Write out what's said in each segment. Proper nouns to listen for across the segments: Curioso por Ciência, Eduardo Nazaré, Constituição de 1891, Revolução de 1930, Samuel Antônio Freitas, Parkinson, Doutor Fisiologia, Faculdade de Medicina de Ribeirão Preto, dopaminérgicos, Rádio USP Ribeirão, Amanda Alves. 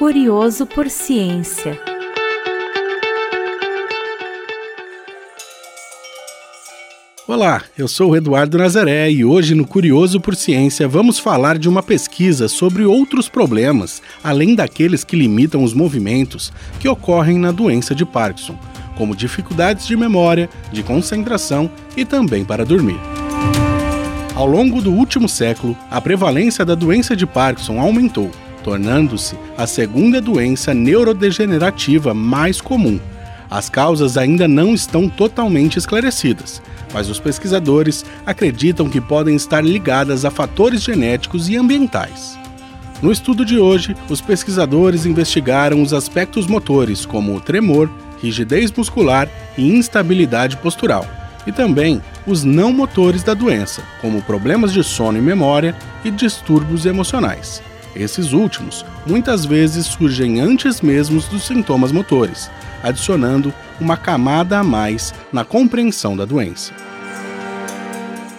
Curioso por Ciência. Olá, eu sou o Eduardo Nazaré e hoje no Curioso por Ciência vamos falar de uma pesquisa sobre outros problemas, além daqueles que limitam os movimentos, que ocorrem na doença de Parkinson, como dificuldades de memória, de concentração e também para dormir. Ao longo do último século, a prevalência da doença de Parkinson aumentou, tornando-se a segunda doença neurodegenerativa mais comum. As causas ainda não estão totalmente esclarecidas, mas os pesquisadores acreditam que podem estar ligadas a fatores genéticos e ambientais. No estudo de hoje, os pesquisadores investigaram os aspectos motores, como o tremor, rigidez muscular e instabilidade postural, e também os não motores da doença, como problemas de sono e memória e distúrbios emocionais. Esses últimos muitas vezes surgem antes mesmo dos sintomas motores, adicionando uma camada a mais na compreensão da doença.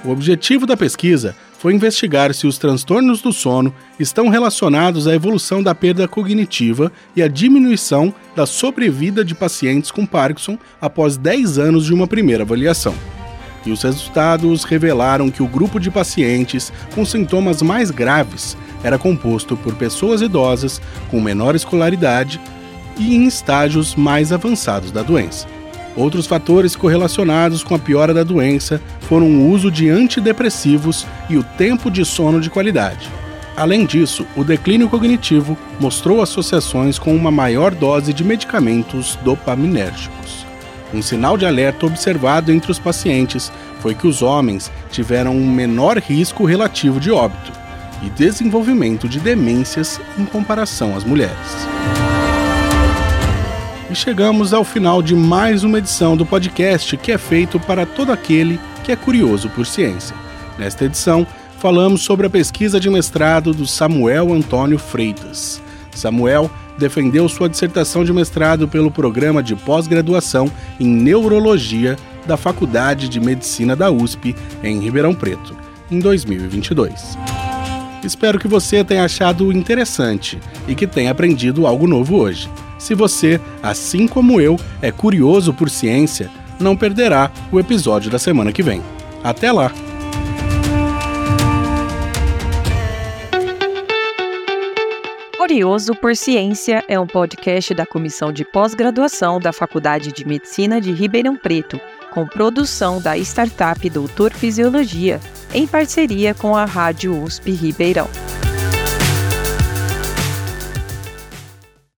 O objetivo da pesquisa foi investigar se os transtornos do sono estão relacionados à evolução da perda cognitiva e à diminuição da sobrevida de pacientes com Parkinson após 10 anos de uma primeira avaliação. E os resultados revelaram que o grupo de pacientes com sintomas mais graves era composto por pessoas idosas com menor escolaridade e em estágios mais avançados da doença. Outros fatores correlacionados com a piora da doença foram o uso de antidepressivos e o tempo de sono de qualidade. Além disso, o declínio cognitivo mostrou associações com uma maior dose de medicamentos dopaminérgicos. Um sinal de alerta observado entre os pacientes foi que os homens tiveram um menor risco relativo de óbito e desenvolvimento de demências em comparação às mulheres. E chegamos ao final de mais uma edição do podcast que é feito para todo aquele que é curioso por ciência. Nesta edição, falamos sobre a pesquisa de mestrado do Samuel Antônio Freitas. Samuel defendeu sua dissertação de mestrado pelo programa de pós-graduação em Neurologia da Faculdade de Medicina da USP, em Ribeirão Preto, em 2022. Espero que você tenha achado interessante e que tenha aprendido algo novo hoje. Se você, assim como eu, é curioso por ciência, não perderá o episódio da semana que vem. Até lá! Curioso por Ciência é um podcast da Comissão de Pós-Graduação da Faculdade de Medicina de Ribeirão Preto, com produção da startup Doutor Fisiologia, em parceria com a Rádio USP Ribeirão.